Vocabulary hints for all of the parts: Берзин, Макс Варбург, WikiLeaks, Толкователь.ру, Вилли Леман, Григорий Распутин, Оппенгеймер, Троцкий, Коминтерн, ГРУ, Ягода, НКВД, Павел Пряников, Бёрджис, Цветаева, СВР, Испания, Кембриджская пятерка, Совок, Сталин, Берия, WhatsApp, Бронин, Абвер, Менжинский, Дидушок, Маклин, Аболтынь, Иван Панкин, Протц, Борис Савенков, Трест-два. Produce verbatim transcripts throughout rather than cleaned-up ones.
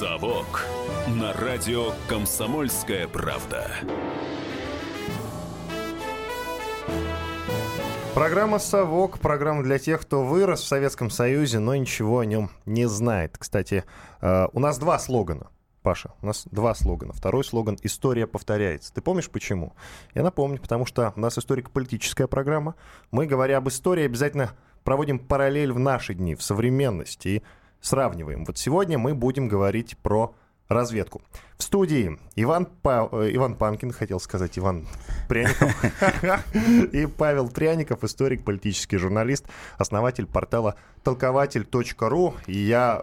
Совок на радио «Комсомольская правда». Программа «Совок», программа для тех, кто вырос в Советском Союзе, но ничего о нем не знает. Кстати, у нас два слогана. Паша, у нас два слогана. Второй слоган «История повторяется». Ты помнишь, почему? Я напомню, потому что у нас историко-политическая программа. Мы, говоря об истории, обязательно проводим параллель в наши дни, в современности и сравниваем. Вот сегодня мы будем говорить про разведку. В студии Иван, Па... Иван Панкин, хотел сказать, Иван Пряников, и Павел Пряников, историк, политический журналист, основатель портала Толкователь.ру. И я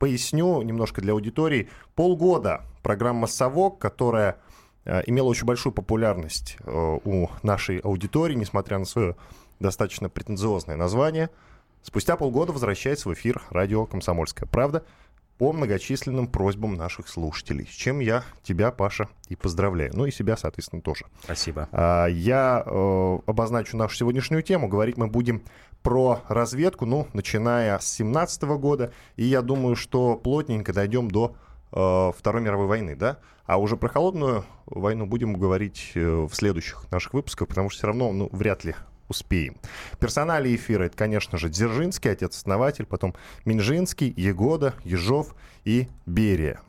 поясню немножко для аудитории. Полгода программа «Совок», которая имела очень большую популярность у нашей аудитории, несмотря на свое достаточно претенциозное название, спустя полгода возвращается в эфир радио «Комсомольская правда» по многочисленным просьбам наших слушателей, с чем я тебя, Паша, и поздравляю. Ну и себя, соответственно, тоже. Спасибо. Я э, обозначу нашу сегодняшнюю тему. Говорить мы будем про разведку, ну, начиная с семнадцатого года. И я думаю, что плотненько дойдем до э, Второй мировой войны, да? А уже про холодную войну будем говорить э, в следующих наших выпусках, потому что все равно, ну, вряд ли успеем. Персонали эфира — это, конечно же, Дзержинский, отец-основатель, потом Менжинский, Ягода, Ежов и Берия.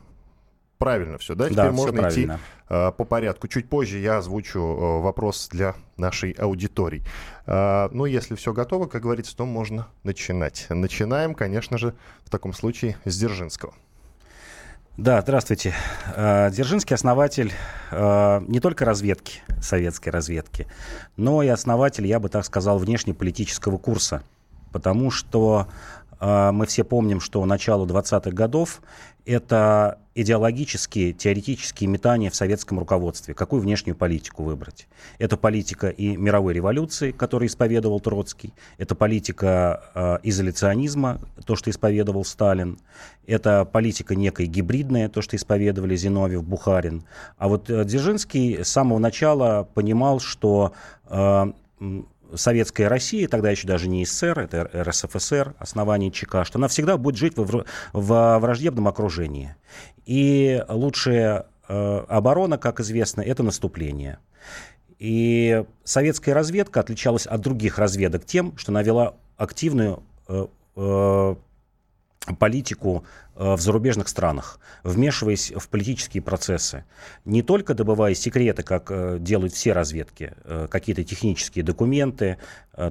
Правильно все, да? Теперь да, можно идти э, по порядку. Чуть позже я озвучу э, вопрос для нашей аудитории. Э, ну, если все готово, как говорится, то можно начинать. Начинаем, конечно же, в таком случае с Дзержинского. Да, здравствуйте. Дзержинский — основатель не только разведки, советской разведки, но и основатель, я бы так сказал, внешнеполитического курса. Потому что мы все помним, что начало двадцатых годов – это идеологические, теоретические метания в советском руководстве. Какую внешнюю политику выбрать? Это политика и мировой революции, которую исповедовал Троцкий. Это политика э, изоляционизма, то, что исповедовал Сталин. Это политика некой гибридная, то, что исповедовали Зиновьев, Бухарин. А вот э, Дзержинский с самого начала понимал, что э, Советская Россия, тогда еще даже не СССР, это РСФСР, основание ЧК, что она всегда будет жить в враждебном окружении. И лучшая э, оборона, как известно, это наступление. И советская разведка отличалась от других разведок тем, что она вела активную э, э, политику в зарубежных странах, вмешиваясь в политические процессы, не только добывая секреты, как делают все разведки, какие-то технические документы,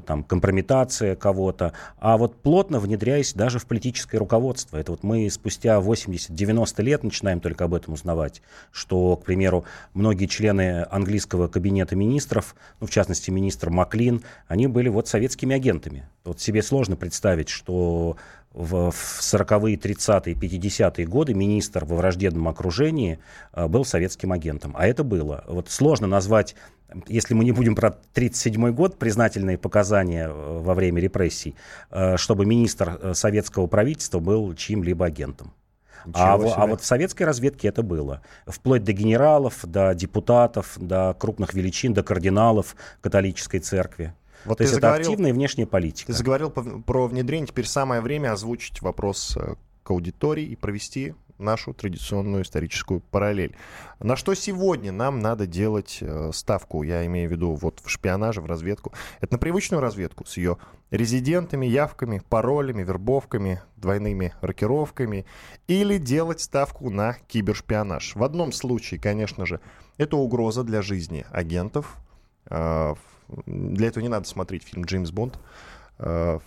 там, компрометация кого-то, а вот плотно внедряясь даже в политическое руководство. Это вот мы спустя восемьдесят-девяносто лет начинаем только об этом узнавать, что, к примеру, многие члены английского кабинета министров, ну, в частности, министр Маклин, они были вот советскими агентами. Вот себе сложно представить, что в сороковые, тридцатые, пятидесятые годы министр во враждебном окружении был советским агентом. А это было. Вот сложно назвать, если мы не будем про тридцать седьмой год, признательные показания во время репрессий, чтобы министр советского правительства был чьим-либо агентом. А, а вот в советской разведке это было. Вплоть до генералов, до депутатов, до крупных величин, до кардиналов католической церкви. Вот То есть заговорил, это активная внешняя политика. Ты заговорил про внедрение. Теперь самое время озвучить вопрос к аудитории и провести нашу традиционную историческую параллель. На что сегодня нам надо делать ставку, я имею в виду вот в шпионаже, в разведку? Это на привычную разведку с ее резидентами, явками, паролями, вербовками, двойными рокировками, или делать ставку на кибершпионаж? В одном случае, конечно же, это угроза для жизни агентов. Для этого не надо смотреть фильм «Джеймс Бонд». А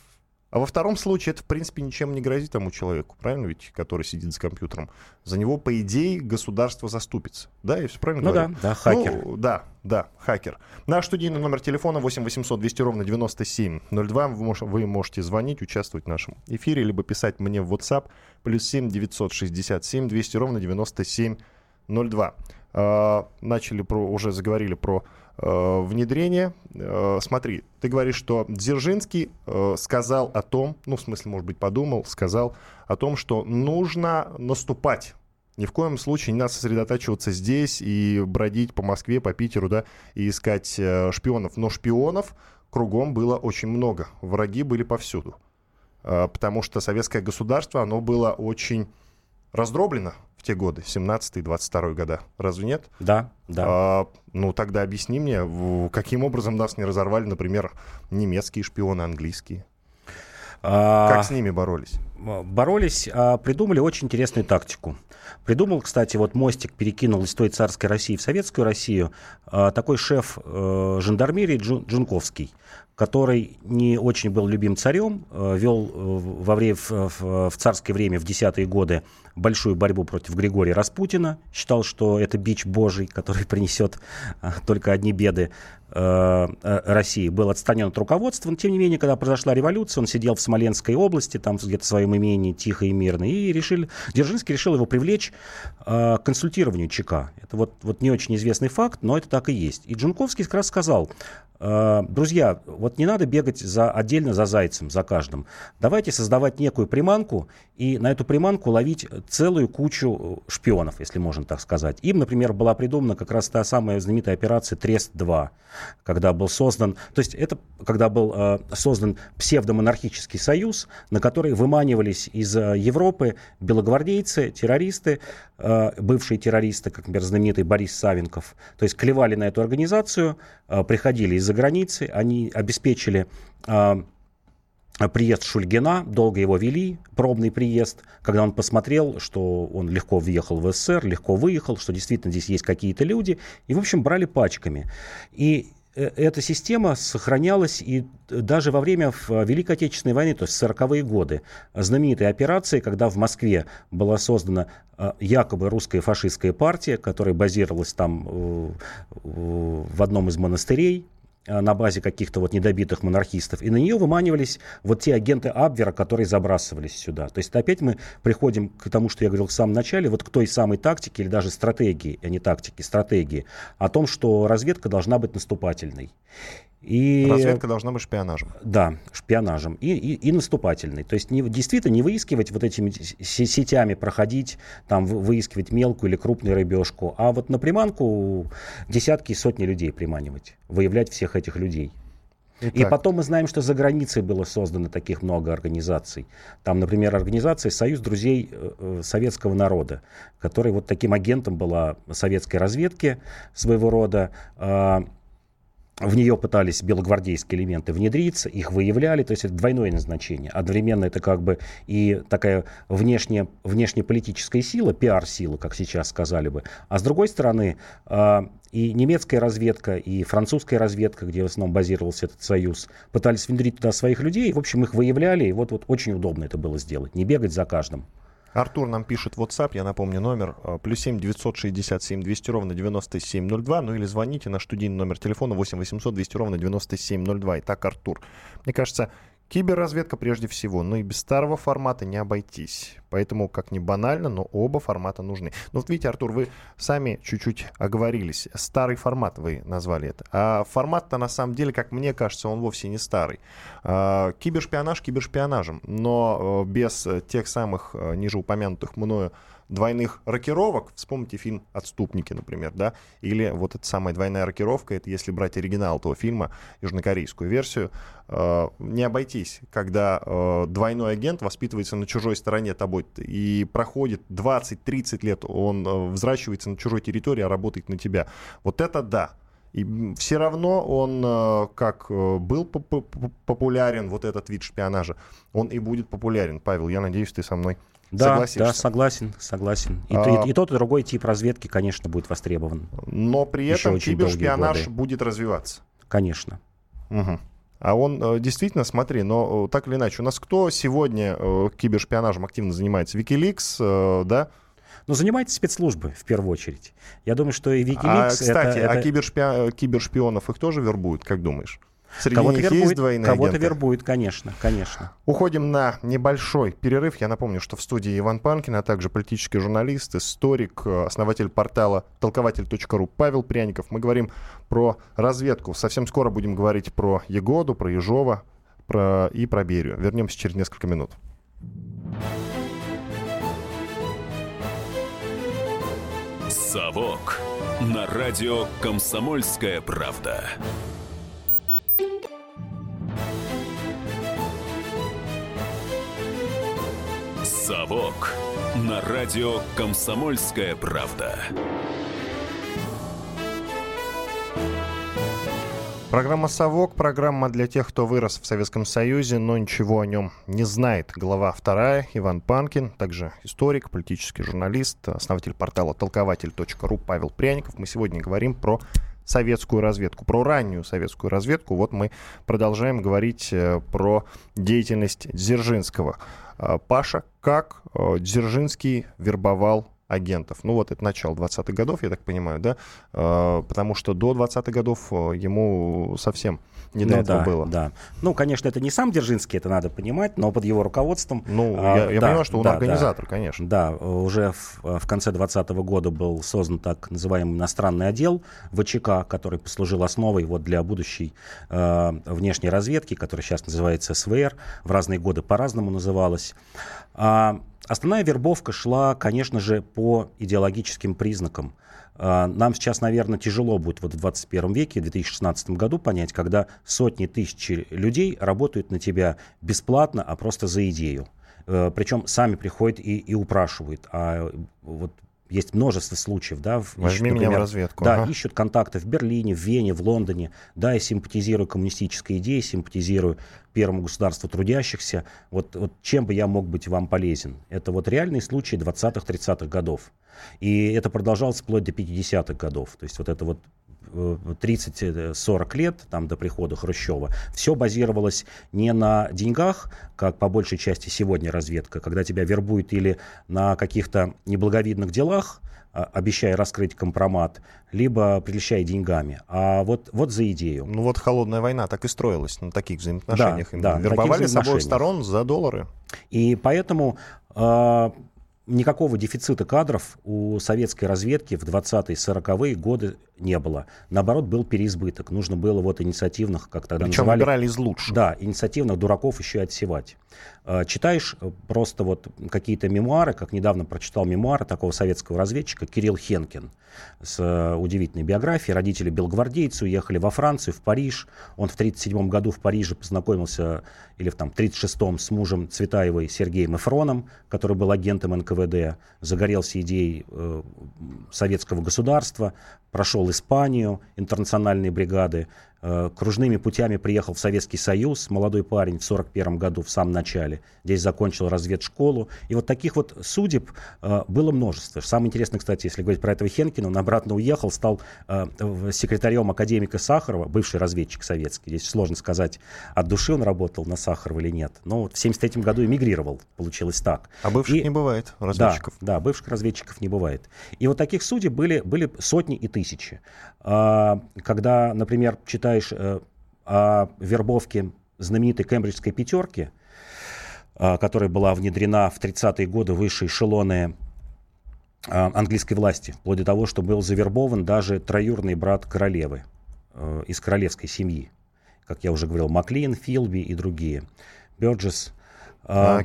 во втором случае это, в принципе, ничем не грозит тому человеку, правильно, ведь, который сидит за компьютером. За него, по идее, государство заступится. Да, я все правильно ну говорю? Ну да, да, хакер. Ну, да, да, хакер. Наш студийный номер телефона восемь восемьсот двести ровно девяносто семь ноль два. Вы можете звонить, участвовать в нашем эфире, либо писать мне в WhatsApp плюс семь девятьсот шестьдесят семь двести ровно девяносто семь ноль два. Начали про, уже заговорили про внедрение. Смотри, ты говоришь, что Дзержинский сказал о том, ну, в смысле, может быть, подумал, сказал о том, что нужно наступать. Ни в коем случае не надо сосредотачиваться здесь и бродить по Москве, по Питеру, да, и искать шпионов. Но шпионов кругом было очень много. Враги были повсюду. Потому что советское государство, оно было очень раздроблено в те годы, семнадцатый двадцать второй года. Разве нет? Да, да. А, ну, тогда объясни мне, каким образом нас не разорвали, например, немецкие шпионы, английские? Как с ними боролись? Боролись, придумали очень интересную тактику. Придумал, кстати, вот мостик перекинул из той царской России в советскую Россию такой шеф жандармерии Джунковский, который не очень был любим царем, вел во время, в царское время, в десятые годы, большую борьбу против Григория Распутина, считал, что это бич божий, который принесет только одни беды России. Был отстранен от руководства, но тем не менее, когда произошла революция, он сидел в Смоленской области, там где-то в своем имении тихо и мирно, и решили, Дзержинский решил его привлечь к консультированию ЧК. Это вот, вот не очень известный факт, но это так и есть. И Джунковский как раз сказал: друзья, вот не надо бегать за, отдельно за зайцем, за каждым. Давайте создавать некую приманку и на эту приманку ловить целую кучу шпионов, если можно так сказать. Им, например, была придумана как раз та самая знаменитая операция Трест-два, когда был создан, то есть это когда был э, создан псевдомонархический союз, на который выманивались из Европы белогвардейцы, террористы, э, бывшие террористы, как, например, знаменитый Борис Савенков. То есть клевали на эту организацию, э, приходили из-за границы, они обеспечили э, приезд Шульгина, долго его вели, пробный приезд, когда он посмотрел, что он легко въехал в СССР, легко выехал, что действительно здесь есть какие-то люди, и, в общем, брали пачками. И эта система сохранялась и даже во время Великой Отечественной войны, то есть сороковые годы, знаменитые операции, когда в Москве была создана якобы русская фашистская партия, которая базировалась там в одном из монастырей, на базе каких-то вот недобитых монархистов, и на нее выманивались вот те агенты Абвера, которые забрасывались сюда. То есть опять мы приходим к тому, что я говорил в самом начале, вот к той самой тактике, или даже стратегии, а не тактике, стратегии, о том, что разведка должна быть наступательной. И... Разведка должна быть шпионажем. Да, шпионажем и, и, и наступательной. То есть не, действительно не выискивать вот этими сетями, проходить, там, выискивать мелкую или крупную рыбешку, а вот на приманку десятки и сотни людей приманивать, выявлять всех этих людей. Итак. И потом мы знаем, что за границей было создано таких много организаций. Там, например, организация «Союз друзей советского народа», которая вот таким агентом была советской разведки своего рода. В нее пытались белогвардейские элементы внедриться, их выявляли, то есть это двойное назначение. Одновременно это как бы и такая внешняя, внешнеполитическая сила, пиар-сила, как сейчас сказали бы. А с другой стороны, и немецкая разведка, и французская разведка, где в основном базировался этот союз, пытались внедрить туда своих людей, в общем, их выявляли, и вот, вот очень удобно это было сделать, не бегать за каждым. Артур нам пишет в WhatsApp, я напомню номер, плюс семь девятьсот шестьдесят семь двести ровно девяносто семь ноль два, ну или звоните, наш студийный номер телефона восемь восемьсот двести ровно девяносто семь ноль два. Итак, Артур, мне кажется, киберразведка прежде всего, но и без старого формата не обойтись. Поэтому, как ни банально, но оба формата нужны. Ну вот видите, Артур, вы сами чуть-чуть оговорились. Старый формат вы назвали это. А формат-то, на самом деле, как мне кажется, он вовсе не старый. Кибершпионаж кибершпионажем, но без тех самых ниже упомянутых мною двойных рокировок. Вспомните фильм «Отступники», например, да? Или вот эта самая двойная рокировка, это если брать оригинал этого фильма, южнокорейскую версию. Не обойтись, когда двойной агент воспитывается на чужой стороне тобой, и проходит двадцать-тридцать лет, он взращивается на чужой территории, а работает на тебя. Вот это да. И все равно он, как был популярен, вот этот вид шпионажа, он и будет популярен. Павел, я надеюсь, ты со мной Да, да, согласен, согласен. И, а, и, и тот, и другой тип разведки, конечно, будет востребован. Но при этом кибершпионаж будет развиваться. Конечно. Угу. А он действительно, смотри, но так или иначе, у нас кто сегодня кибершпионажем активно занимается? WikiLeaks, да? Но занимайтесь спецслужбы, в первую очередь. Я думаю, что и WikiLeaks... А, кстати, это, это... а кибершпи... кибершпионов их тоже вербуют, как думаешь? Среди кого-то них вербует, есть двойные кого-то агенты? Кого-то вербует, конечно, конечно. Уходим на небольшой перерыв. Я напомню, что в студии Иван Панкин, а также политический журналист, историк, основатель портала толкователь точка ру Павел Пряников. Мы говорим про разведку. Совсем скоро будем говорить про Ягоду, про Ежова про... и про Берию. Вернемся через несколько минут. Совок на радио «Комсомольская правда». «Совок» на радио «Комсомольская правда». Программа «Совок» – программа для тех, кто вырос в Советском Союзе, но ничего о нем не знает. Глава вторая. Иван Панкин, также историк, политический журналист, основатель портала «Толкователь.ру» Павел Пряников. Мы сегодня говорим про советскую разведку, про раннюю советскую разведку. Вот мы продолжаем говорить про деятельность Дзержинского. Паша, как Дзержинский вербовал агентов? Ну вот это начало двадцатых годов, я так понимаю, да? Потому что до двадцатых годов ему совсем не до ну, этого да, было. Да. Ну, конечно, это не сам Дзержинский, это надо понимать, но под его руководством... Ну, а, я, я да, понимаю, что он да, организатор, да, конечно. Да, уже в, в конце двадцатого года был создан так называемый иностранный отдел вэ че ка, который послужил основой вот для будущей э, внешней разведки, которая сейчас называется эс вэ эр, в разные годы по-разному называлась. А, Основная вербовка шла, конечно же, по идеологическим признакам. Нам сейчас, наверное, тяжело будет вот в двадцать первом веке, в две тысячи шестнадцатом году понять, когда сотни тысяч людей работают на тебя бесплатно, а просто за идею. Причем сами приходят и, и упрашивают. А вот есть множество случаев, да, в, возьми ищут, например, меня в разведку. Да, ага. Ищут контакты в Берлине, в Вене, в Лондоне. Да, я симпатизирую коммунистической идее, симпатизирую первому государству трудящихся. Вот, вот чем бы я мог быть вам полезен? Это вот реальные случаи двадцатых-тридцатых годов. И это продолжалось вплоть до пятидесятых годов. То есть вот это вот тридцать-сорок лет там, до прихода Хрущева, все базировалось не на деньгах, как по большей части сегодня разведка, когда тебя вербуют или на каких-то неблаговидных делах, обещая раскрыть компромат, либо прельщая деньгами. А вот, вот за идею. Ну вот холодная война так и строилась на таких взаимоотношениях. Да, да, вербовали с обоих сторон за доллары. И поэтому... Э- Никакого дефицита кадров у советской разведки в двадцатые-сороковые годы не было. Наоборот, был переизбыток. Нужно было вот инициативных, как тогда причем называли... Причем выбирали из лучших. Да, инициативных дураков еще и отсевать. Читаешь просто вот какие-то мемуары, как недавно прочитал мемуары такого советского разведчика Кирилл Хенкин с удивительной биографией. Родители белогвардейцы уехали во Францию, в Париж. Он в тридцать седьмом году в Париже познакомился, или в там, тридцать шестом с мужем Цветаевой Сергеем Эфроном, который был агентом эн ка вэ дэ. Загорелся идеей э, советского государства, прошел Испанию, интернациональные бригады, э, кружными путями приехал в Советский Союз, молодой парень в сорок первом году, в самом начале, здесь закончил разведшколу. И вот таких вот судеб э, было множество. Самое интересное, кстати, если говорить про этого Хенкина, он обратно уехал, стал э, секретарем академика Сахарова, бывший разведчик советский. Здесь сложно сказать, от души он работал на Сахарова или нет. Но вот в семьдесят третьем году эмигрировал, получилось так. А бывших и... не бывает. Разведчиков. Да, да, бывших разведчиков не бывает. И вот таких судей были, были сотни и тысячи. Когда, например, читаешь о вербовке знаменитой кембриджской пятерки, которая была внедрена в тридцатые годы в высшие эшелоны английской власти, вплоть до того, что был завербован даже троюродный брат королевы из королевской семьи. Как я уже говорил, Маклин, Филби и другие. Бёрджис.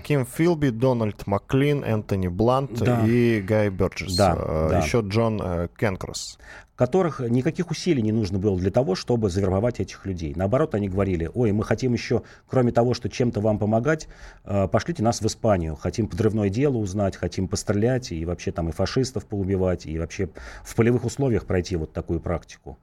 Ким Филби, Дональд Маклин, Энтони Блант да. и Гай Бёрджис. Да, uh, да. Еще Джон uh, Кенкросс. Которых никаких усилий не нужно было для того, чтобы завербовать этих людей. Наоборот, они говорили, ой, мы хотим еще, кроме того, что чем-то вам помогать, э, пошлите нас в Испанию. Хотим подрывное дело узнать, хотим пострелять, и вообще там и фашистов поубивать, и вообще в полевых условиях пройти вот такую практику.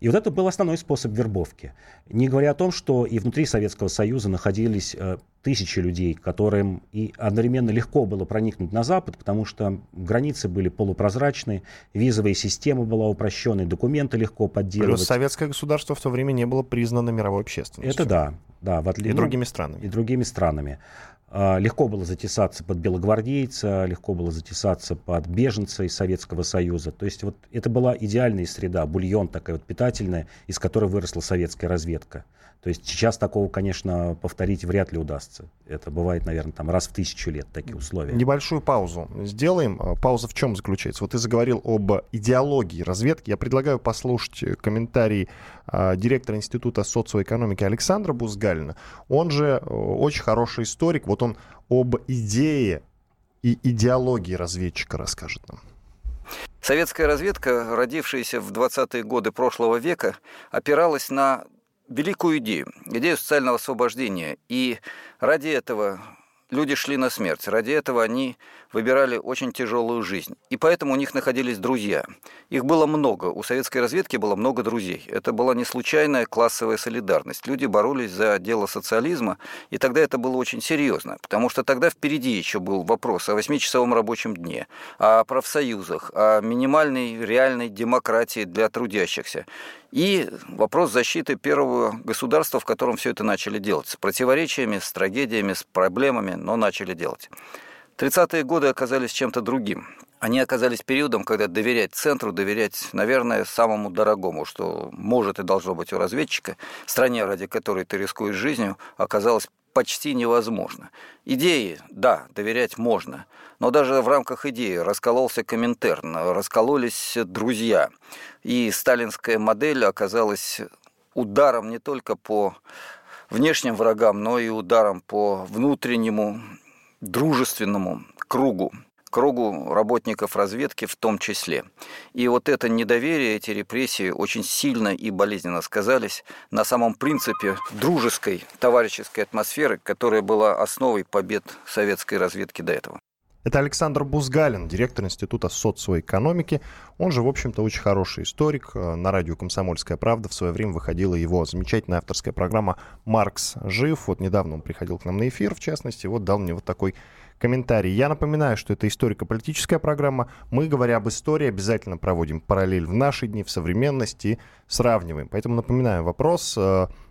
И вот это был основной способ вербовки. Не говоря о том, что и внутри Советского Союза находились э, тысячи людей, которым и одновременно легко было проникнуть на Запад, потому что границы были полупрозрачные, визовая система была упрощена, документы легко подделывать. Плюс советское государство в то время не было признано мировой общественностью. Это да. да в отли... И другими странами. И другими странами. А, легко было затесаться под белогвардейца, легко было затесаться под беженца из Советского Союза. То есть вот это была идеальная среда, бульон такая вот питательная, из которой выросла советская разведка. То есть сейчас такого, конечно, повторить вряд ли удастся. Это бывает, наверное, там раз в тысячу лет такие условия. Небольшую паузу сделаем. Пауза в чем заключается? Вот ты заговорил об идеологии разведки. Я предлагаю послушать комментарий э, директора Института социоэкономики Александра Бузгалина. Он же э, очень хороший историк. Вот он об идее и идеологии разведчика расскажет нам. Советская разведка, родившаяся в двадцатые годы прошлого века, опиралась на великую идею, идею социального освобождения. И ради этого Люди шли на смерть. Ради этого они выбирали очень тяжелую жизнь. И поэтому у них находились друзья. Их было много. У советской разведки было много друзей. Это была не случайная классовая солидарность. Люди боролись за дело социализма. И тогда это было очень серьезно. Потому что тогда впереди еще был вопрос о восьмичасовом рабочем дне, о профсоюзах, о минимальной реальной демократии для трудящихся. И вопрос защиты первого государства, в котором все это начали делать. С противоречиями, с трагедиями, с проблемами, но начали делать. тридцатые годы оказались чем-то другим. Они оказались периодом, когда доверять центру, доверять, наверное, самому дорогому, что может и должно быть у разведчика, стране, ради которой ты рискуешь жизнью, оказалось почти невозможно. Идеи, да, доверять можно, но даже в рамках идеи раскололся Коминтерн, раскололись друзья. И сталинская модель оказалась ударом не только по внешним врагам, но и ударом по внутреннему дружественному кругу, кругу работников разведки в том числе. И вот это недоверие, эти репрессии очень сильно и болезненно сказались на самом принципе дружеской, товарищеской атмосферы, которая была основой побед советской разведки до этого. Это Александр Бузгалин, директор Института социоэкономики. Он же, в общем-то, очень хороший историк. На радио «Комсомольская правда» в свое время выходила его замечательная авторская программа «Маркс жив». Вот недавно он приходил к нам на эфир, в частности, и вот дал мне вот такой комментарий. Я напоминаю, что это историко-политическая программа. Мы, говоря об истории, обязательно проводим параллель в наши дни, в современности, сравниваем. Поэтому напоминаю вопрос...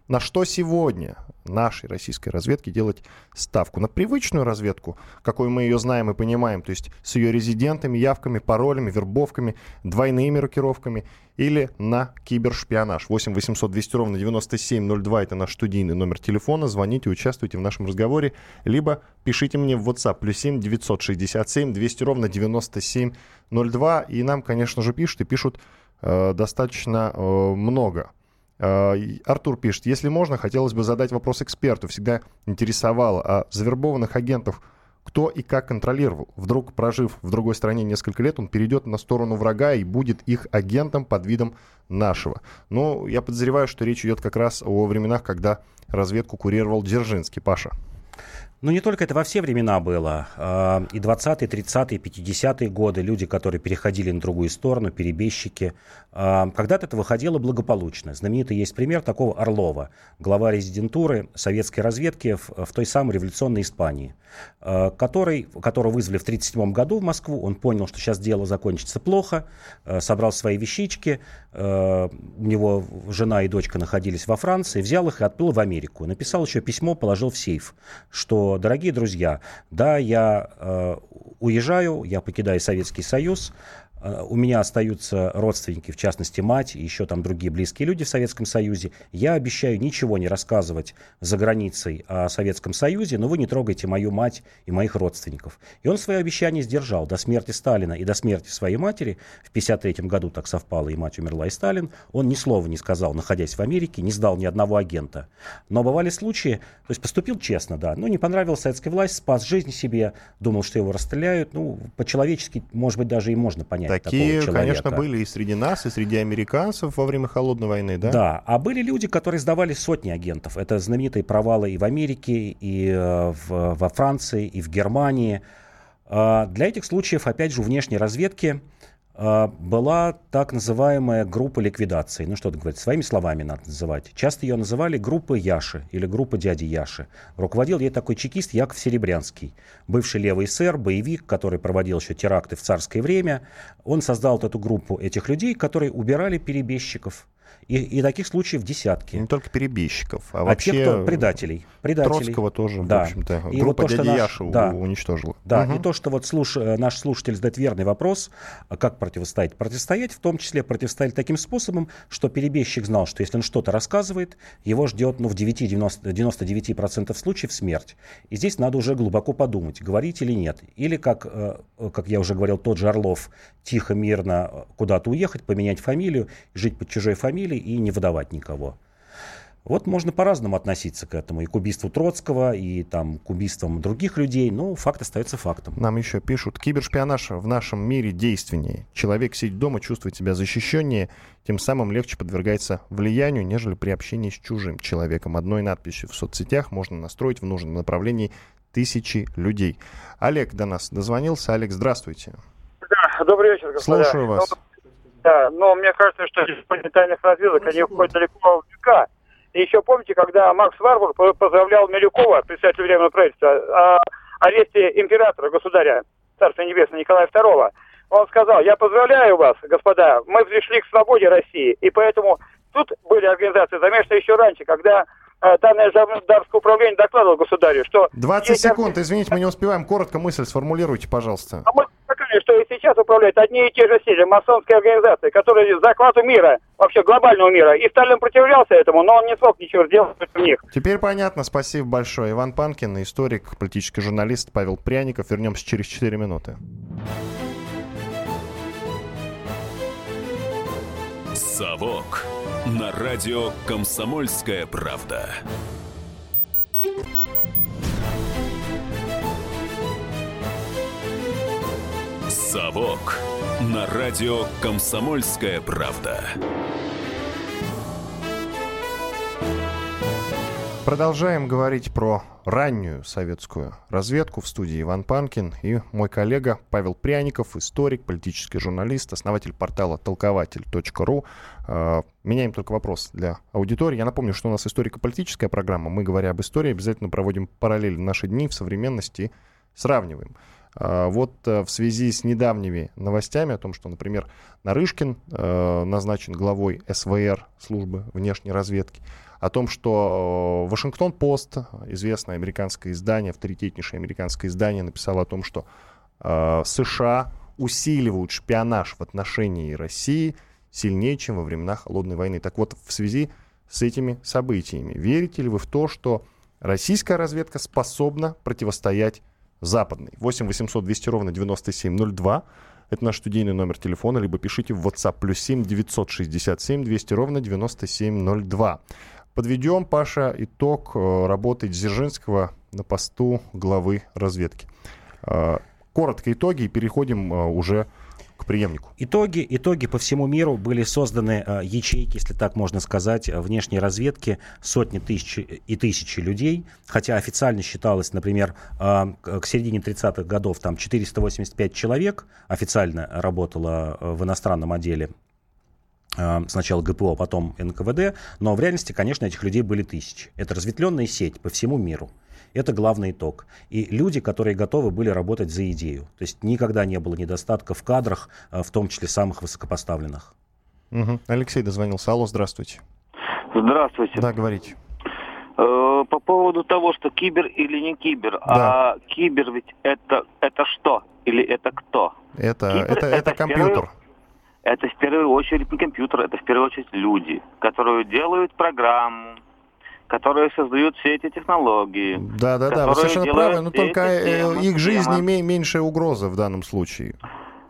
На что сегодня нашей российской разведке делать ставку? На привычную разведку, какой мы ее знаем и понимаем, то есть с ее резидентами, явками, паролями, вербовками, двойными рокировками, или на кибершпионаж? восемь восемьсот двести ровно девяносто семь ноль два – это наш студийный номер телефона. Звоните, участвуйте в нашем разговоре, либо пишите мне в WhatsApp плюс семь девятьсот шестьдесят семь двести ровно девяносто семь ноль два. И нам, конечно же, пишут, и пишут э, достаточно э, много. Артур пишет: если можно, хотелось бы задать вопрос эксперту. Всегда интересовало, а завербованных агентов кто и как контролировал? Вдруг, прожив в другой стране несколько лет, он перейдет на сторону врага и будет их агентом под видом нашего. Но я подозреваю, что речь идет как раз о временах, когда разведку курировал Дзержинский. Паша. Ну, не только это во все времена было. И двадцатые, тридцатые, пятидесятые годы, люди, которые переходили на другую сторону, перебежчики. Когда-то это выходило благополучно. Знаменитый есть пример такого Орлова, глава резидентуры советской разведки в, в той самой революционной Испании, который, которого вызвали в тридцать седьмом году в Москву. Он понял, что сейчас дело закончится плохо, собрал свои вещички. У него жена и дочка находились во Франции, взял их и отплыл в Америку. Написал еще письмо, положил в сейф, что: дорогие друзья, да, я э, уезжаю, я покидаю Советский Союз, э, у меня остаются родственники, в частности, мать, и еще там другие близкие люди в Советском Союзе. Я обещаю ничего не рассказывать за границей о Советском Союзе, но вы не трогайте мою мать и моих родственников. И он свое обещание сдержал. До смерти Сталина и до смерти своей матери, в пятьдесят третьем году так совпало, и мать умерла, и Сталин, он ни слова не сказал, находясь в Америке, не сдал ни одного агента. Но бывали случаи, то есть поступил честно, да, но не понравилось. Правил советская власть, спас жизнь себе, думал, что его расстреляют. Ну, по-человечески, может быть, даже и можно понять такие, такого человека. Такие, конечно, были и среди нас, и среди американцев во время Холодной войны, да? Да, а были люди, которые сдавали сотни агентов. Это знаменитые провалы и в Америке, и э, в, во Франции, и в Германии. Э, для этих случаев, опять же, у внешней разведки э, была так называемая группа ликвидации. Ну, что это говорит, своими словами надо называть. Часто ее называли группа Яши или группа дяди Яши. Руководил ей такой чекист Яков Серебрянский, бывший левый эсер, боевик, который проводил еще теракты в царское время. Он создал вот эту группу этих людей, которые убирали перебежчиков. И, и таких случаев десятки. Не только перебежчиков, а, а вообще... А тех, кто предателей. предателей. Троцкого тоже, да. В общем-то. И группа вот то, дяди наш... Яши да. уничтожила. Да, угу. И то, что вот слуш... наш слушатель задает верный вопрос, как противостоять. Противостоять, в том числе, противостоять таким способом, что перебежчик знал, что если он что-то рассказывает, его ждет ну, в девяносто девять процентов случаев смерть. И здесь надо уже глубоко подумать, говорить или нет. Или, как, как я уже говорил, тот же Орлов, тихо, мирно куда-то уехать, поменять фамилию, жить под чужой фамилией, и не выдавать никого. Вот можно по-разному относиться к этому, и к убийству Троцкого, и там, к убийствам других людей, но факт остается фактом. Нам еще пишут: кибершпионаж в нашем мире действеннее. Человек, сидя дома, чувствует себя защищеннее, тем самым легче подвергается влиянию, нежели при общении с чужим человеком. Одной надписью в соцсетях можно настроить в нужном направлении тысячи людей. Олег до нас дозвонился. Олег, здравствуйте. Да, добрый вечер, господа. Слушаю вас. Но, да, но мне кажется, что тайных разведок, они уходят далеко в века. И еще помните, когда Макс Варбург поздравлял Милюкова, председателя Временного правительства, о аресте императора, государя, царства небесного Николая второго. Он сказал: я поздравляю вас, господа, мы пришли к свободе России. И поэтому тут были организации замешаны еще раньше, когда данное жандармское управление докладывало государю, что... двадцать секунд, извините, мы не успеваем. Коротко мысль сформулируйте, пожалуйста. А мы сказали, что и сейчас управляют одни и те же силы, масонские организации, которые захвату мира, вообще глобального мира. И Сталин противлялся этому, но он не смог ничего сделать против них. Теперь понятно. Спасибо большое. Иван Панкин, историк, политический журналист Павел Пряников. Вернемся через четыре минуты. Совок на радио «Комсомольская правда». Совок на радио «Комсомольская правда». Продолжаем говорить про раннюю советскую разведку. В студии Иван Панкин и мой коллега Павел Пряников, историк, политический журналист, основатель портала толкователь точка ру. Меняем только вопрос для аудитории. Я напомню, что у нас историко-политическая программа. Мы, говоря об истории, обязательно проводим параллели в наши дни, в современности, сравниваем. Вот в связи с недавними новостями о том, что, например, Нарышкин назначен главой эс вэ эр, службы внешней разведки, о том, что Вашингтон-Пост, известное американское издание, авторитетнейшее американское издание, написало о том, что США усиливают шпионаж в отношении России сильнее, чем во времена Холодной войны. Так вот, в связи с этими событиями, верите ли вы в то, что российская разведка способна противостоять западной? восемь восемьсот двести ровно девяносто семь ноль два. Это наш студийный номер телефона, либо пишите в WhatsApp плюс семь девятьсот шестьдесят семь двести ровно девяносто семь ноль два. Подведем, Паша, итог работы Дзержинского на посту главы разведки. Коротко итоги и переходим уже к преемнику. Итоги, итоги по всему миру были созданы ячейки, если так можно сказать, внешней разведки, сотни тысяч и тысячи людей, хотя официально считалось, например, к середине тридцатых годов там четыреста восемьдесят пять человек официально работало в иностранном отделе. Сначала гэ пэ у, а потом эн ка вэ дэ, но в реальности, конечно, этих людей были тысячи. Это разветвленная сеть по всему миру. Это главный итог. И люди, которые готовы были работать за идею. То есть никогда не было недостатка в кадрах, в том числе самых высокопоставленных. Угу. Алексей дозвонился. Алло, здравствуйте. Здравствуйте. Да, говорите. Э, по поводу того, что кибер или не кибер. Да. А кибер ведь это, это что? Или это кто? Это, кибер, это, это, это компьютер. Это в первую очередь не компьютер, это в первую очередь люди, которые делают программу, которые создают все эти технологии. Да-да-да, вы совершенно правы, но только системы, их жизни система. Меньшая угроза в данном случае.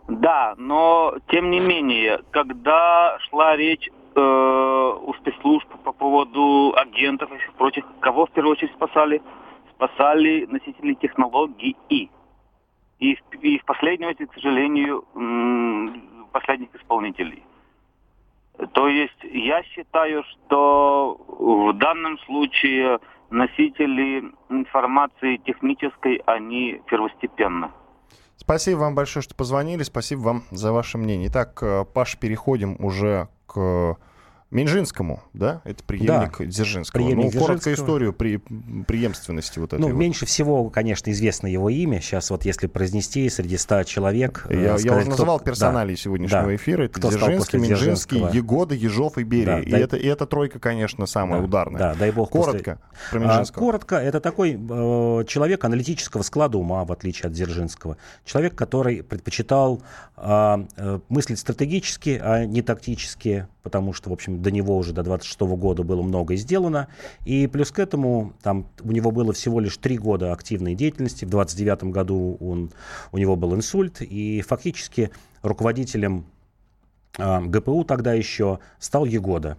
Да, но тем не менее, когда шла речь э, у спецслужб по поводу агентов и прочих, кого в первую очередь спасали? Спасали носители технологий. И, и в последнюю очередь, к сожалению, м- последних исполнителей. То есть я считаю, что в данном случае носители информации технической, они первостепенны. Спасибо вам большое, что позвонили. Спасибо вам за ваше мнение. Итак, Паш, переходим уже к Менжинскому, да? Это преемник да, Дзержинского. Преемник ну, Дзержинского. Коротко историю при, преемственности вот этой. Ну, вот. Меньше всего, конечно, известно его имя. Сейчас вот если произнести среди ста человек... Я, сказать, я уже называл кто... персоналии да, сегодняшнего да. эфира. Это кто Дзержинский, Менжинский, Ягода, Ежов и Берия. Да, и, дай... это, и эта тройка, конечно, самая да, ударная. Да, дай бог. Коротко после... про Менжинского. Коротко, это такой э, человек аналитического склада ума, в отличие от Дзержинского. Человек, который предпочитал э, э, мыслить стратегически, а не тактически, потому что, в общем, до него уже, до двадцать шестого года было многое сделано. И плюс к этому там, у него было всего лишь три года активной деятельности. В двадцать девятом году он, у него был инсульт. И фактически руководителем э, гэ пэ у тогда еще стал Ягода.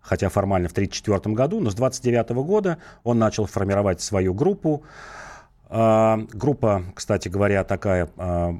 хотя формально в тысяча девятьсот тридцать четвёртом году, но с двадцать девятого года он начал формировать свою группу. Э, группа, кстати говоря, такая э,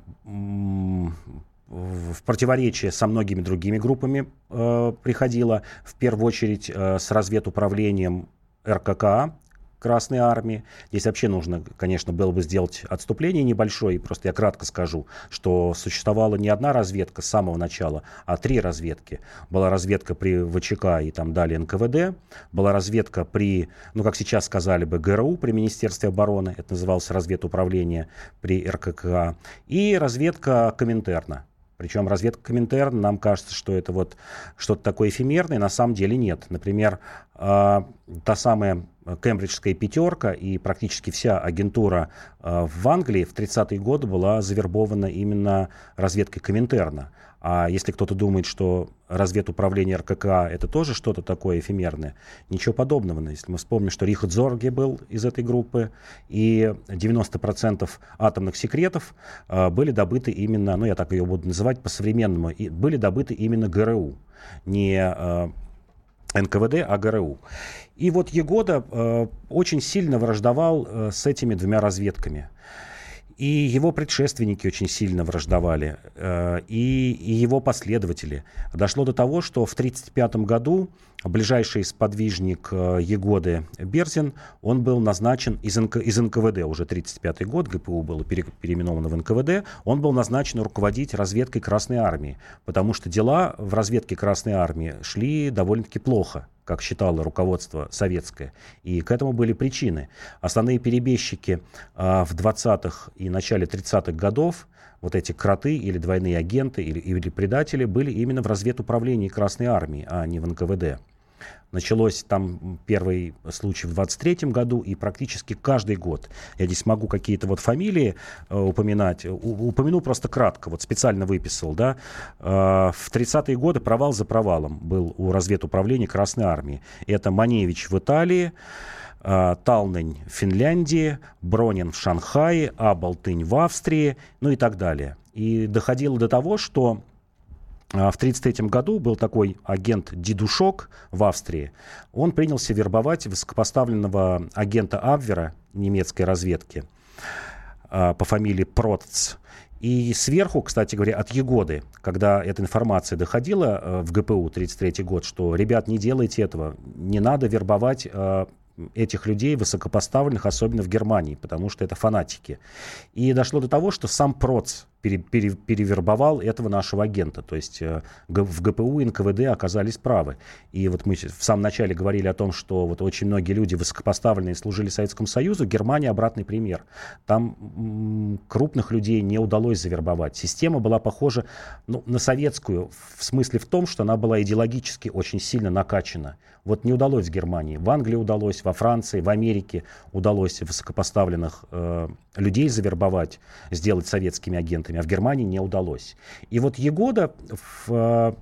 в противоречии со многими другими группами э, приходила, в первую очередь э, с разведуправлением эр ка ка а, Красной армии. Здесь вообще нужно, конечно, было бы сделать отступление небольшое. Просто я кратко скажу, что существовала не одна разведка с самого начала, а три разведки. Была разведка при вэ че ка и там далее эн ка вэ дэ. Была разведка при, ну как сейчас сказали бы, гэ эр у, при Министерстве обороны. Это называлось разведуправление при эр ка ка а. И разведка Коминтерна. Причем разведка Коминтерн, нам кажется, что это вот что-то такое эфемерное, на самом деле нет. Например, э, та самая Кембриджская пятерка и практически вся агентура э, в Англии в тридцатые годы была завербована именно разведкой Коминтерна. А если кто-то думает, что разведуправление эр ка ка а это тоже что-то такое эфемерное, ничего подобного. Если мы вспомним, что Рихард Зорге был из этой группы, и девяносто процентов атомных секретов э, были добыты именно, ну я так ее буду называть по-современному, и были добыты именно гэ эр у, не э, эн ка вэ дэ, а гэ эр у. И вот Ягода э, очень сильно враждовал э, с этими двумя разведками. И его предшественники очень сильно враждовали, э, и, и его последователи. Дошло до того, что в тысяча девятьсот тридцать пятом году ближайший сподвижник э, Ягоды Берзин, он был назначен из, НК, из эн ка вэ дэ, уже тысяча девятьсот тридцать пятый год, гэ пэ у было пере, переименовано в эн ка вэ дэ, он был назначен руководить разведкой Красной Армии, потому что дела в разведке Красной Армии шли довольно-таки плохо, как считало руководство советское. И к этому были причины. Основные перебежчики э, в двадцатых и начале тридцатых годов, вот эти кроты или двойные агенты, или, или предатели, были именно в разведуправлении Красной Армии, а не в эн ка вэ дэ. Началось там первый случай в двадцать третьем году, и практически каждый год. Я здесь могу какие-то вот фамилии э, упоминать. У, упомяну просто кратко, вот специально выписал. Да? Э, в тридцатые годы провал за провалом был у разведуправления Красной Армии. Это Маневич в Италии, э, Талнень в Финляндии, Бронин в Шанхае, Аболтынь в Австрии, ну и так далее. И доходило до того, что в тридцать третьем году был такой агент Дидушок в Австрии. Он принялся вербовать высокопоставленного агента Абвера немецкой разведки по фамилии Протц. И сверху, кстати говоря, от Ягоды, когда эта информация доходила в гэ пэ у тридцать третий год, что, ребят, не делайте этого, не надо вербовать этих людей высокопоставленных, особенно в Германии, потому что это фанатики. И дошло до того, что сам Проц пере- пере- перевербовал этого нашего агента. То есть э, в гэ пэ у и эн ка вэ дэ оказались правы. И вот мы в самом начале говорили о том, что вот очень многие люди высокопоставленные служили Советскому Союзу. Германия обратный пример. Там м- крупных людей не удалось завербовать. Система была похожа, ну, на советскую, в смысле в том, что она была идеологически очень сильно накачана. Вот не удалось в Германии, в Англии удалось, во Франции, в Америке удалось высокопоставленных э, людей завербовать, сделать советскими агентами, а в Германии не удалось. И вот Ягода в,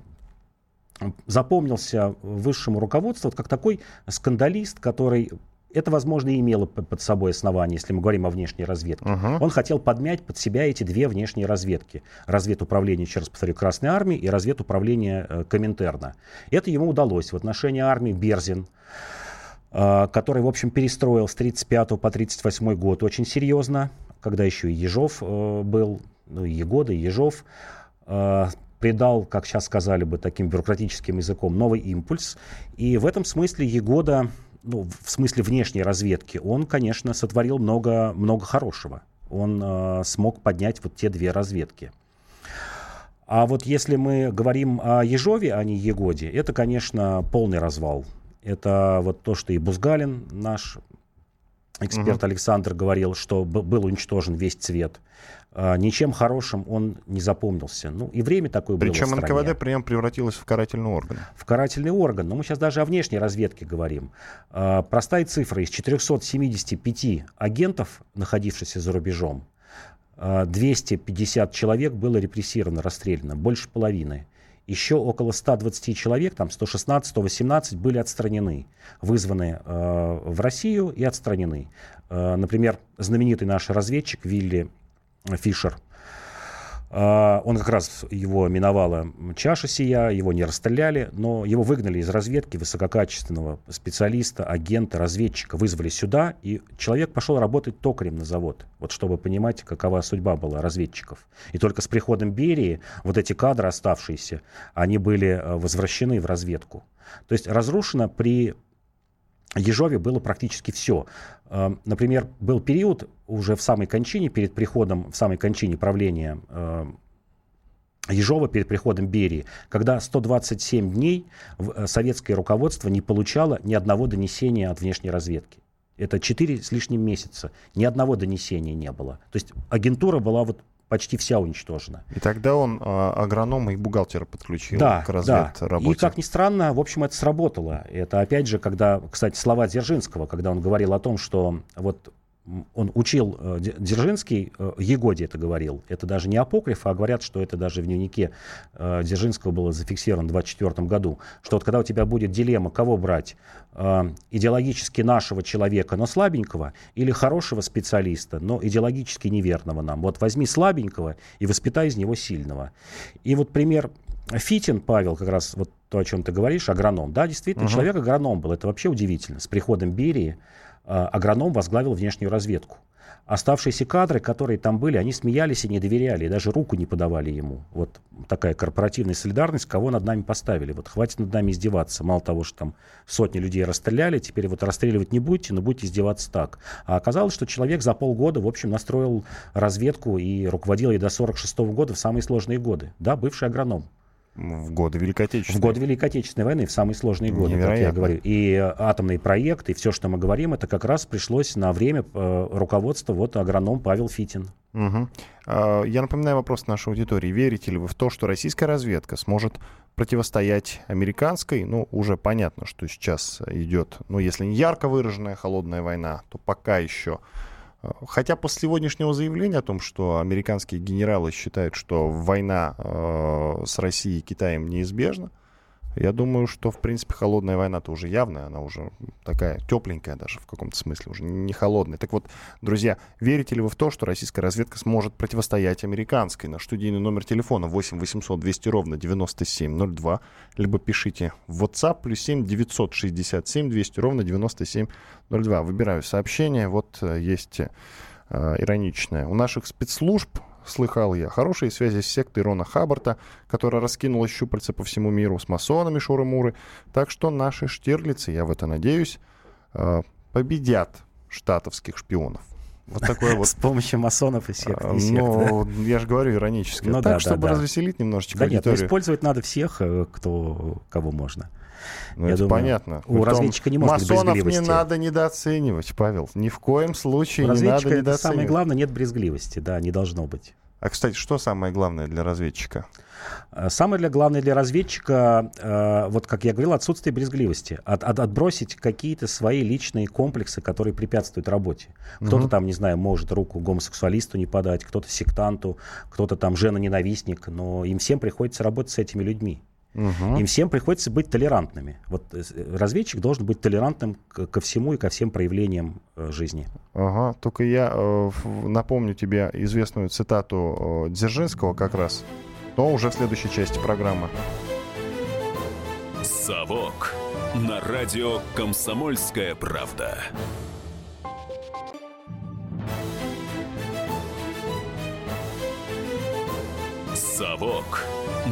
э, запомнился высшему руководству вот как такой скандалист, который... Это, возможно, и имело под собой основание, если мы говорим о внешней разведке. Uh-huh. Он хотел подмять под себя эти две внешние разведки. Разведуправление, еще раз повторю, Красной Армии и разведуправление э, Коминтерна. Это ему удалось. В отношении армии Берзин, э, который, в общем, перестроил с тридцать пятого по тридцать восьмой год очень серьезно, когда еще и Ежов э, был, ну и Ягода, и Ежов, э, придал, как сейчас сказали бы, таким бюрократическим языком, новый импульс. И в этом смысле Ягода... Ну, в смысле внешней разведки, он, конечно, сотворил много, много хорошего. Он э, смог поднять вот те две разведки. А вот если мы говорим о Ежове, а не Ягоде, это, конечно, полный развал. Это вот то, что и Бузгалин, наш эксперт, угу, Александр, говорил, что б- был уничтожен весь цвет. Э, ничем хорошим он не запомнился. Ну и время такое было в стране. Причем эн ка вэ дэ прям превратилось в карательный орган. В карательный орган. Но мы сейчас даже о внешней разведке говорим. Э, простая цифра. Из четырехсот семидесяти пяти агентов, находившихся за рубежом, э, двести пятьдесят человек было репрессировано, расстреляно. Больше половины. Еще около сто двадцать человек, там сто шестнадцать - сто восемнадцать, были отстранены, вызваны э, в Россию и отстранены. Э, например, знаменитый наш разведчик Вилли Фишер, Он как раз, его миновала чаша сия, его не расстреляли, но его выгнали из разведки, высококачественного специалиста, агента, разведчика, вызвали сюда, и человек пошел работать токарем на завод, вот чтобы понимать, какова судьба была разведчиков. И только с приходом Берии вот эти кадры оставшиеся, они были возвращены в разведку. То есть разрушено при Ежове было практически все. Например, был период уже в самой кончине, перед приходом, в самой кончине правления Ежова, перед приходом Берии, когда сто двадцать семь дней советское руководство не получало ни одного донесения от внешней разведки. Это четыре с лишним месяца. Ни одного донесения не было. То есть агентура была вот почти вся уничтожена. И тогда он а, агронома и бухгалтера подключил да, к разведработе. Да. И, как ни странно, в общем, это сработало. Это, опять же, когда, кстати, слова Дзержинского, когда он говорил о том, что вот он учил, Дзержинский, Ягоде это говорил, это даже не апокриф, а говорят, что это даже в дневнике Дзержинского было зафиксировано в двадцать четвёртом году, что вот когда у тебя будет дилемма, кого брать, идеологически нашего человека, но слабенького, или хорошего специалиста, но идеологически неверного нам. Вот возьми слабенького и воспитай из него сильного. И вот пример Фитин, Павел, как раз вот то, о чем ты говоришь, агроном. Да, действительно, угу. Человек агроном был, это вообще удивительно. С приходом Берии агроном возглавил внешнюю разведку. Оставшиеся кадры, которые там были, они смеялись и не доверяли, и даже руку не подавали ему. Вот такая корпоративная солидарность, кого над нами поставили. Вот хватит над нами издеваться. Мало того, что там сотни людей расстреляли, теперь вот расстреливать не будете, но будете издеваться так. А оказалось, что человек за полгода, в общем, настроил разведку и руководил ей до сорок шестого года в самые сложные годы. Да, бывший агроном. В годы Великой Отечественной. В годы Великой Отечественной войны, в самые сложные годы, невероятно, как я говорю. И атомные проекты, и все, что мы говорим, это как раз пришлось на время руководства вот агроном Павел Фитин. Угу. Я напоминаю вопрос нашей аудитории. Верите ли вы в то, что российская разведка сможет противостоять американской? Ну, уже понятно, что сейчас идет, ну, если не ярко выраженная холодная война, то пока еще... Хотя после сегодняшнего заявления о том, что американские генералы считают, что война э, с Россией и Китаем неизбежна, я думаю, что, в принципе, холодная война-то уже явная, она уже такая тепленькая даже в каком-то смысле, уже не холодная. Так вот, друзья, верите ли вы в то, что российская разведка сможет противостоять американской? Наш студийный номер телефона восемь восемьсот двести ровно девяносто семь ноль два, либо пишите в WhatsApp плюс семь девятьсот шестьдесят семь двести ровно девяносто семь ноль два. Выбираю сообщение, вот есть э, ироничное. У наших спецслужб слыхал я хорошие связи с сектой Рона Хаббарта, которая раскинула щупальца по всему миру, с масонами шуры-муры. Так что наши штирлицы, я в это надеюсь, победят штатовских шпионов. Вот такое вот. С помощью масонов и сект. Ну, я же говорю иронически. Но так, да, чтобы да, развеселить да. немножечко да аудиторию. Нет, использовать надо всех, кто, кого можно. Ну, я это думаю, понятно. У разведчика не может быть брезгливости. Масонов не надо недооценивать, Павел. Ни в коем случае не надо недооценивать. У разведчика, самое главное, нет брезгливости. Да, не должно быть. А, кстати, что самое главное для разведчика? Самое главное для разведчика, вот как я говорил, отсутствие брезгливости. От, от, отбросить какие-то свои личные комплексы, которые препятствуют работе. Кто-то угу. там, не знаю, может руку гомосексуалисту не подать, кто-то сектанту, кто-то там жена-ненавистник, но им всем приходится работать с этими людьми. Угу. Им всем приходится быть толерантными. Вот разведчик должен быть толерантным ко всему и ко всем проявлениям жизни. Ага, только я э, напомню тебе известную цитату э, Дзержинского как раз, но уже в следующей части программы. Совок на радио «Комсомольская правда». Совок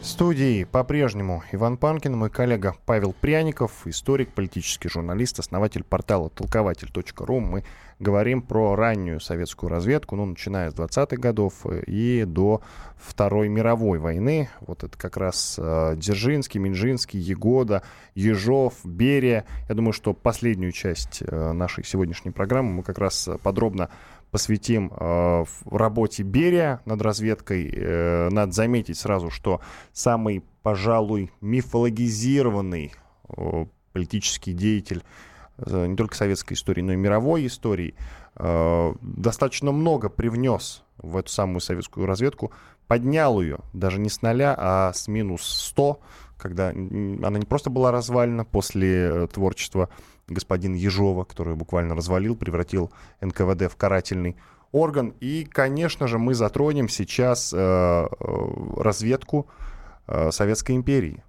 В студии по-прежнему Иван Панкин, мой коллега Павел Пряников, историк, политический журналист, основатель портала толкователь точка ру. Мы говорим про раннюю советскую разведку, ну, начиная с двадцатых годов и до Второй мировой войны. Вот это как раз э, Дзержинский, Менжинский, Ягода, Ежов, Берия. Я думаю, что последнюю часть э, нашей сегодняшней программы мы как раз подробно посвятим э, работе Берия над разведкой. Э, надо заметить сразу, что самый, пожалуй, мифологизированный э, политический деятель э, не только советской истории, но и мировой истории э, достаточно много привнес в эту самую советскую разведку, поднял ее даже не с нуля, а с минус сто, когда она не просто была развалена после творчества господин Ежова, который буквально развалил, превратил эн ка вэ дэ в карательный орган. И, конечно же, мы затронем сейчас э, разведку э, Советской империи,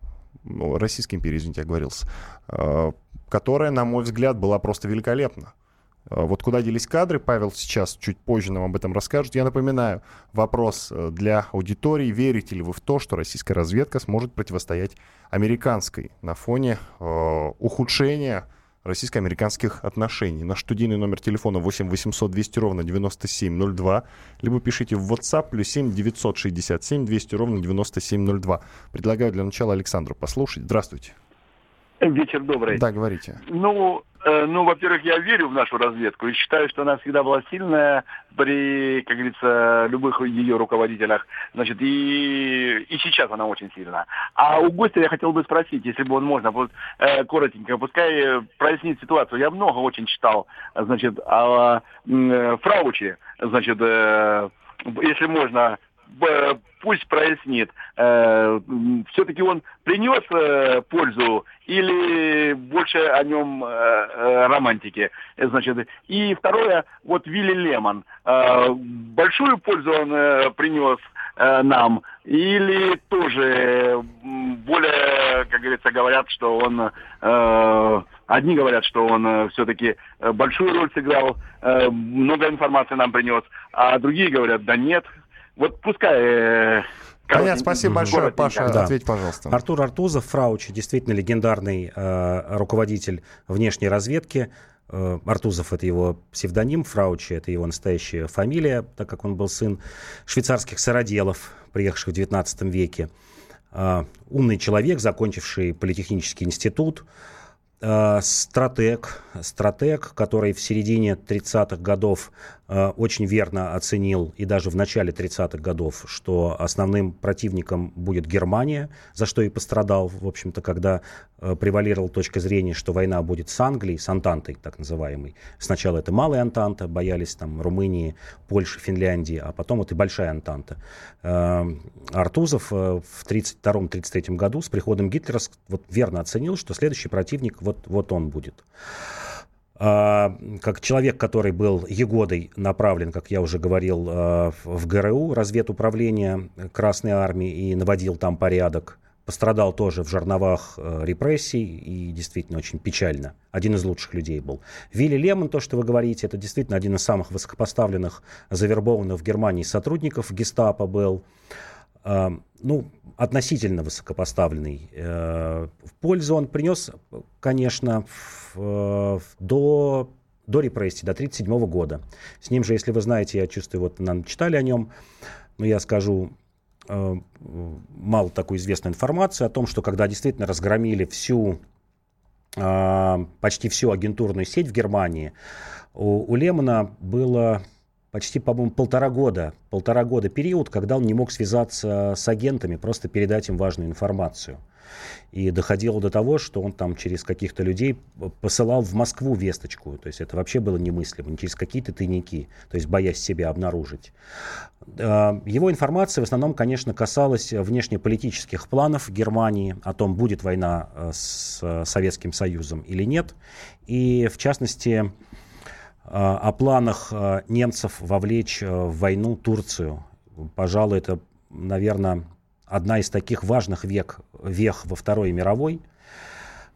ну, Российской империи, извините, я оговорился, э, которая, на мой взгляд, была просто великолепна. Вот куда делись кадры, Павел сейчас чуть позже нам об этом расскажет. Я напоминаю, вопрос для аудитории. Верите ли вы в то, что российская разведка сможет противостоять американской на фоне э, ухудшения российско-американских отношений? Наш студийный номер телефона восемь восемьсот двести ровно девяносто семь ноль два, либо пишите в WhatsApp плюс семь девятьсот шестьдесят семь двести ровно девяносто семь ноль два. Предлагаю для начала Александру послушать. Здравствуйте. Вечер добрый. Да, говорите. Ну, э, ну, во-первых, я верю в нашу разведку и считаю, что она всегда была сильная при, как говорится, любых ее руководителях. Значит, и, и сейчас она очень сильна. А у гостя я хотел бы спросить, если бы он можно, вот, э, коротенько, пускай прояснит ситуацию. Я много очень читал, значит, о э, Фраучи, значит, э, если можно... Пусть прояснит, э, все-таки он принес э, пользу или больше о нем э, э, романтики. Значит. И второе, вот Вилли Леман. Э, большую пользу он э, принес э, нам или тоже более, как говорится, говорят, что он... Э, одни говорят, что он э, все-таки большую роль сыграл, э, много информации нам принес, а другие говорят, да нет. Вот пускай... Понятно, спасибо большое, Паша, да. Ответь, пожалуйста. Артур Артузов, Фраучи, действительно легендарный э, руководитель внешней разведки. Э, Артузов — это его псевдоним, Фраучи — это его настоящая фамилия, так как он был сын швейцарских сыроделов, приехавших в девятнадцатом веке. Э, умный человек, закончивший политехнический институт, э, стратег, стратег, который в середине тридцатых годов очень верно оценил, и даже в начале тридцатых годов, что основным противником будет Германия, за что и пострадал, в общем-то, когда э, превалировала точка зрения, что война будет с Англией, с Антантой так называемой. Сначала это Малая Антанта, боялись там Румынии, Польши, Финляндии, а потом вот и Большая Антанта. Э, Артузов э, в тридцать втором — тридцать третьем году с приходом Гитлера вот, верно оценил, что следующий противник вот, вот он будет. Как человек, который был Ягодой направлен, как я уже говорил, в гэ эр у, разведуправление Красной Армии, и наводил там порядок, пострадал тоже в жерновах репрессий, и действительно очень печально. Один из лучших людей был. Вилли Леман, то, что вы говорите, это действительно один из самых высокопоставленных, завербованных в Германии сотрудников гестапо был. Ну, относительно высокопоставленный. В пользу он принес, конечно, в, до, до репрессий, до тридцать седьмого года. С ним же, если вы знаете, я чувствую, вот нам читали о нем, но я скажу мало такой известной информации о том, что когда действительно разгромили всю, почти всю агентурную сеть в Германии, у, у Лемана было... Почти, по-моему, полтора года, полтора года период, когда он не мог связаться с агентами, просто передать им важную информацию. И доходило до того, что он там через каких-то людей посылал в Москву весточку. То есть это вообще было немыслимо, через какие-то тайники, то есть боясь себя обнаружить. Его информация в основном, конечно, касалась внешнеполитических планов Германии, о том, будет война с Советским Союзом или нет. И, в частности... о планах немцев вовлечь в войну Турцию. Пожалуй, это, наверное, одна из таких важных век, вех во Второй мировой.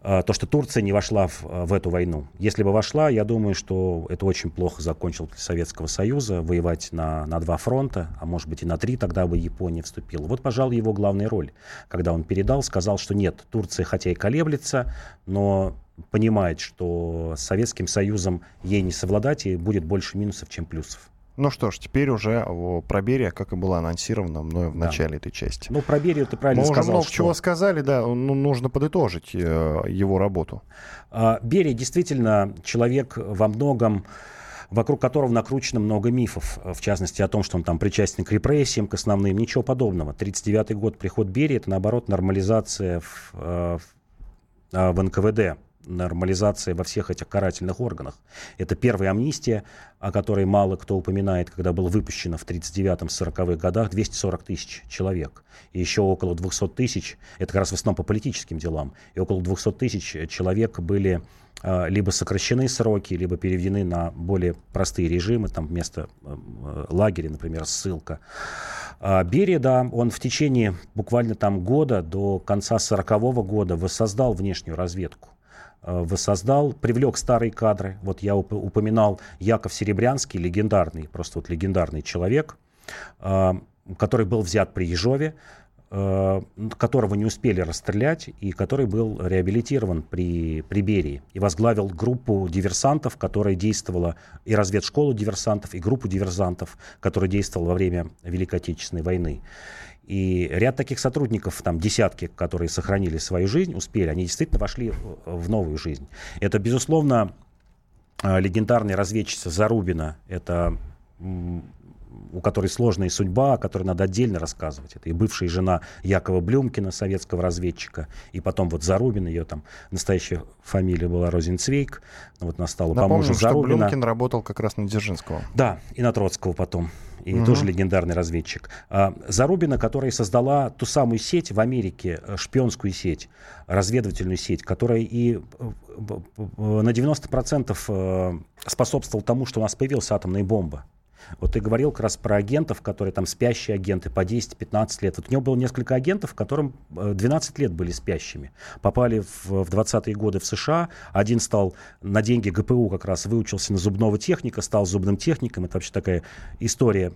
То, что Турция не вошла в, в эту войну. Если бы вошла, я думаю, что это очень плохо закончилось для Советского Союза. Воевать на, на два фронта, а может быть и на три, тогда бы Япония вступила. Вот, пожалуй, его главная роль. Когда он передал, сказал, что нет, Турция хотя и колеблется, но... понимает, что с Советским Союзом ей не совладать, и будет больше минусов, чем плюсов. Ну что ж, теперь уже про Берию, как и было анонсировано мною в да. начале этой части. Ну, про Берию ты правильно Мы сказал. Мы уже много что... чего сказали, да, ну, нужно подытожить э, его работу. Берия действительно человек во многом, вокруг которого накручено много мифов, в частности о том, что он там причастен к репрессиям, к основным, ничего подобного. тридцать девятый год, приход Берии, это наоборот нормализация в, в эн ка вэ дэ. нормализации во всех этих карательных органах. Это первая амнистия, о которой мало кто упоминает, когда было выпущено в тридцать девятом сороковых годах двести сорок тысяч человек. И еще около двести тысяч, это как раз в основном по политическим делам, и около двести тысяч человек были э, либо сокращены сроки, либо переведены на более простые режимы, там вместо э, лагеря, например, ссылка. А Берия, да, он в течение буквально там года до конца сорокового года воссоздал внешнюю разведку. Воссоздал, привлек старые кадры. Вот я упоминал Яков Серебрянский, легендарный, просто вот легендарный человек, который был взят при Ежове, которого не успели расстрелять и который был реабилитирован при, при Берии. И возглавил группу диверсантов, которая действовала, и разведшколу диверсантов, и группу диверсантов, которая действовала во время Великой Отечественной войны. И ряд таких сотрудников, там десятки, которые сохранили свою жизнь, успели, они действительно вошли в новую жизнь. Это, безусловно, легендарная разведчица Зарубина, это, у которой сложная судьба, о которой надо отдельно рассказывать. Это и бывшая жена Якова Блюмкина, советского разведчика, и потом вот Зарубин, ее там настоящая фамилия была Розенцвейк, вот она стала по мужу Зарубина. Напомню, что Блюмкин работал как раз на Дзержинского. Да, и на Троцкого потом. И угу. тоже легендарный разведчик. Зарубина, которая создала ту самую сеть в Америке, шпионскую сеть, разведывательную сеть, которая и на девяносто процентов способствовала тому, что у нас появилась атомная бомба. Вот ты говорил как раз про агентов, которые там спящие агенты по десять-пятнадцать лет. Вот у него было несколько агентов, которым двенадцать лет были спящими. Попали в, в двадцатые годы в США. Один стал на деньги ГПУ как раз, выучился на зубного техника, стал зубным техником. Это вообще такая история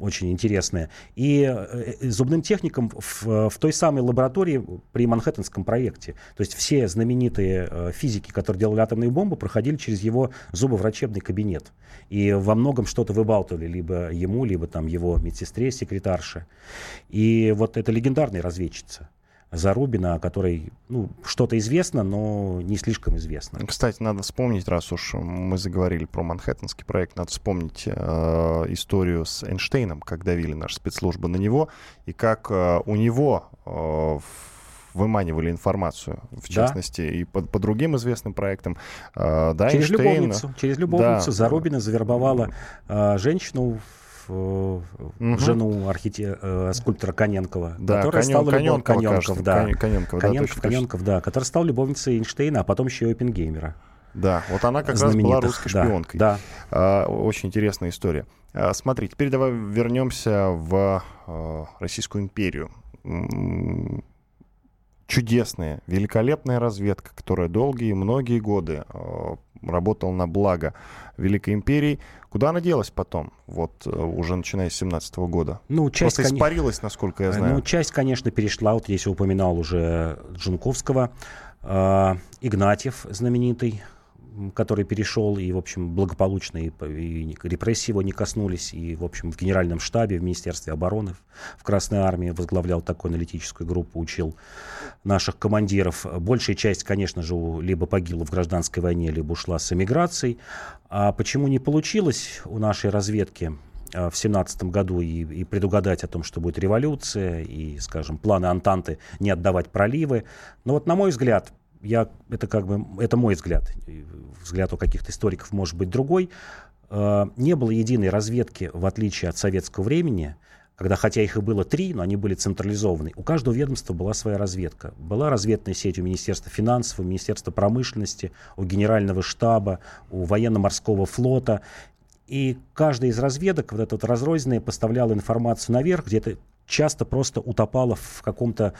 очень интересная. И зубным техником в, в той самой лаборатории при Манхэттенском проекте. То есть все знаменитые физики, которые делали атомную бомбу, проходили через его зубоврачебный кабинет. И во многом что-то вы болтали либо ему, либо там его медсестре, секретарше. И вот это легендарная разведчица Зарубина, о которой ну, что-то известно, но не слишком известно. Кстати, надо вспомнить, раз уж мы заговорили про Манхэттенский проект, надо вспомнить э, историю с Эйнштейном, как давили наши спецслужбы на него, и как э, у него э, выманивали информацию, в частности, да. и по, по другим известным проектам. Да, через Эйнштейна, любовницу, через любовницу да. Зарубина завербовала э, женщину, э, угу. жену архите... э, скульптора Коненкова, да, которая Конен... стала любовницей Коненкова, да. Коненков, да, Коненков, Коненков, да, которая стала любовницей Эйнштейна, а потом еще и Оппенгеймера. Да, вот она как раз была русской да, шпионкой. Да. А, очень интересная история. А, смотри, теперь давай вернемся в а, Российскую империю. Чудесная, великолепная разведка, которая долгие-многие годы э, работала на благо Великой Империи. Куда она делась потом, вот э, уже начиная с семнадцатого года? Ну, часть, Просто испарилась, кон... насколько я знаю. Ну, часть, конечно, перешла. Вот здесь я упоминал уже Джунковского, э, Игнатьев знаменитый, который перешел, и, в общем, благополучно, и, и репрессии его не коснулись, и, в общем, в Генеральном штабе, в Министерстве обороны, в Красной армии возглавлял такую аналитическую группу, учил наших командиров. Большая часть, конечно же, либо погибла в гражданской войне, либо ушла с эмиграцией. А почему не получилось у нашей разведки в семнадцатом году и, и предугадать о том, что будет революция, и, скажем, планы Антанты не отдавать проливы? Но вот, на мой взгляд, Я, это, как бы, это мой взгляд, взгляд у каких-то историков может быть другой. Не было единой разведки, в отличие от советского времени, когда, хотя их и было три, но они были централизованы. У каждого ведомства была своя разведка. Была разведная сеть у Министерства финансов, у Министерства промышленности, у Генерального штаба, у военно-морского флота. И каждая из разведок, вот эта вот разрозненная, поставляла информацию наверх, где-то часто просто утопала в каком-то,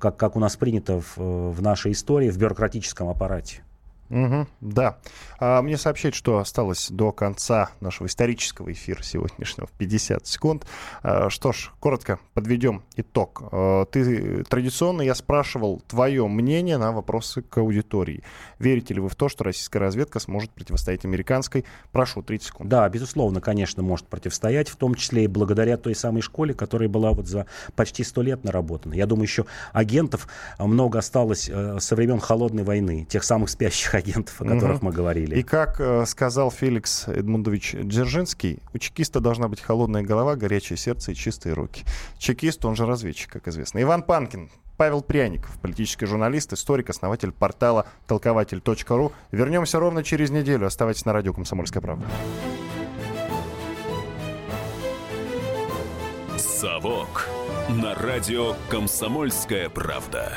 как, как у нас принято в, в нашей истории, в бюрократическом аппарате. Угу, да. А, мне сообщают, что осталось до конца нашего исторического эфира сегодняшнего пятьдесят секунд. А, что ж, коротко подведем итог. А, ты традиционно я спрашивал твое мнение на вопросы к аудитории. Верите ли вы в то, что российская разведка сможет противостоять американской? Прошу, тридцать секунд. Да, безусловно, конечно, может противостоять, в том числе и благодаря той самой школе, которая была вот за почти сто лет наработана. Я думаю, еще агентов много осталось со времен Холодной войны, тех самых спящих агентов, о которых угу. мы говорили. И как э, сказал Феликс Эдмундович Дзержинский, у чекиста должна быть холодная голова, горячее сердце и чистые руки. Чекист, он же разведчик, как известно. Иван Панкин, Павел Пряников, политический журналист, историк, основатель портала толкователь точка ру. Вернемся ровно через неделю. Оставайтесь на радио «Комсомольская правда». «Совок» на радио «Комсомольская правда».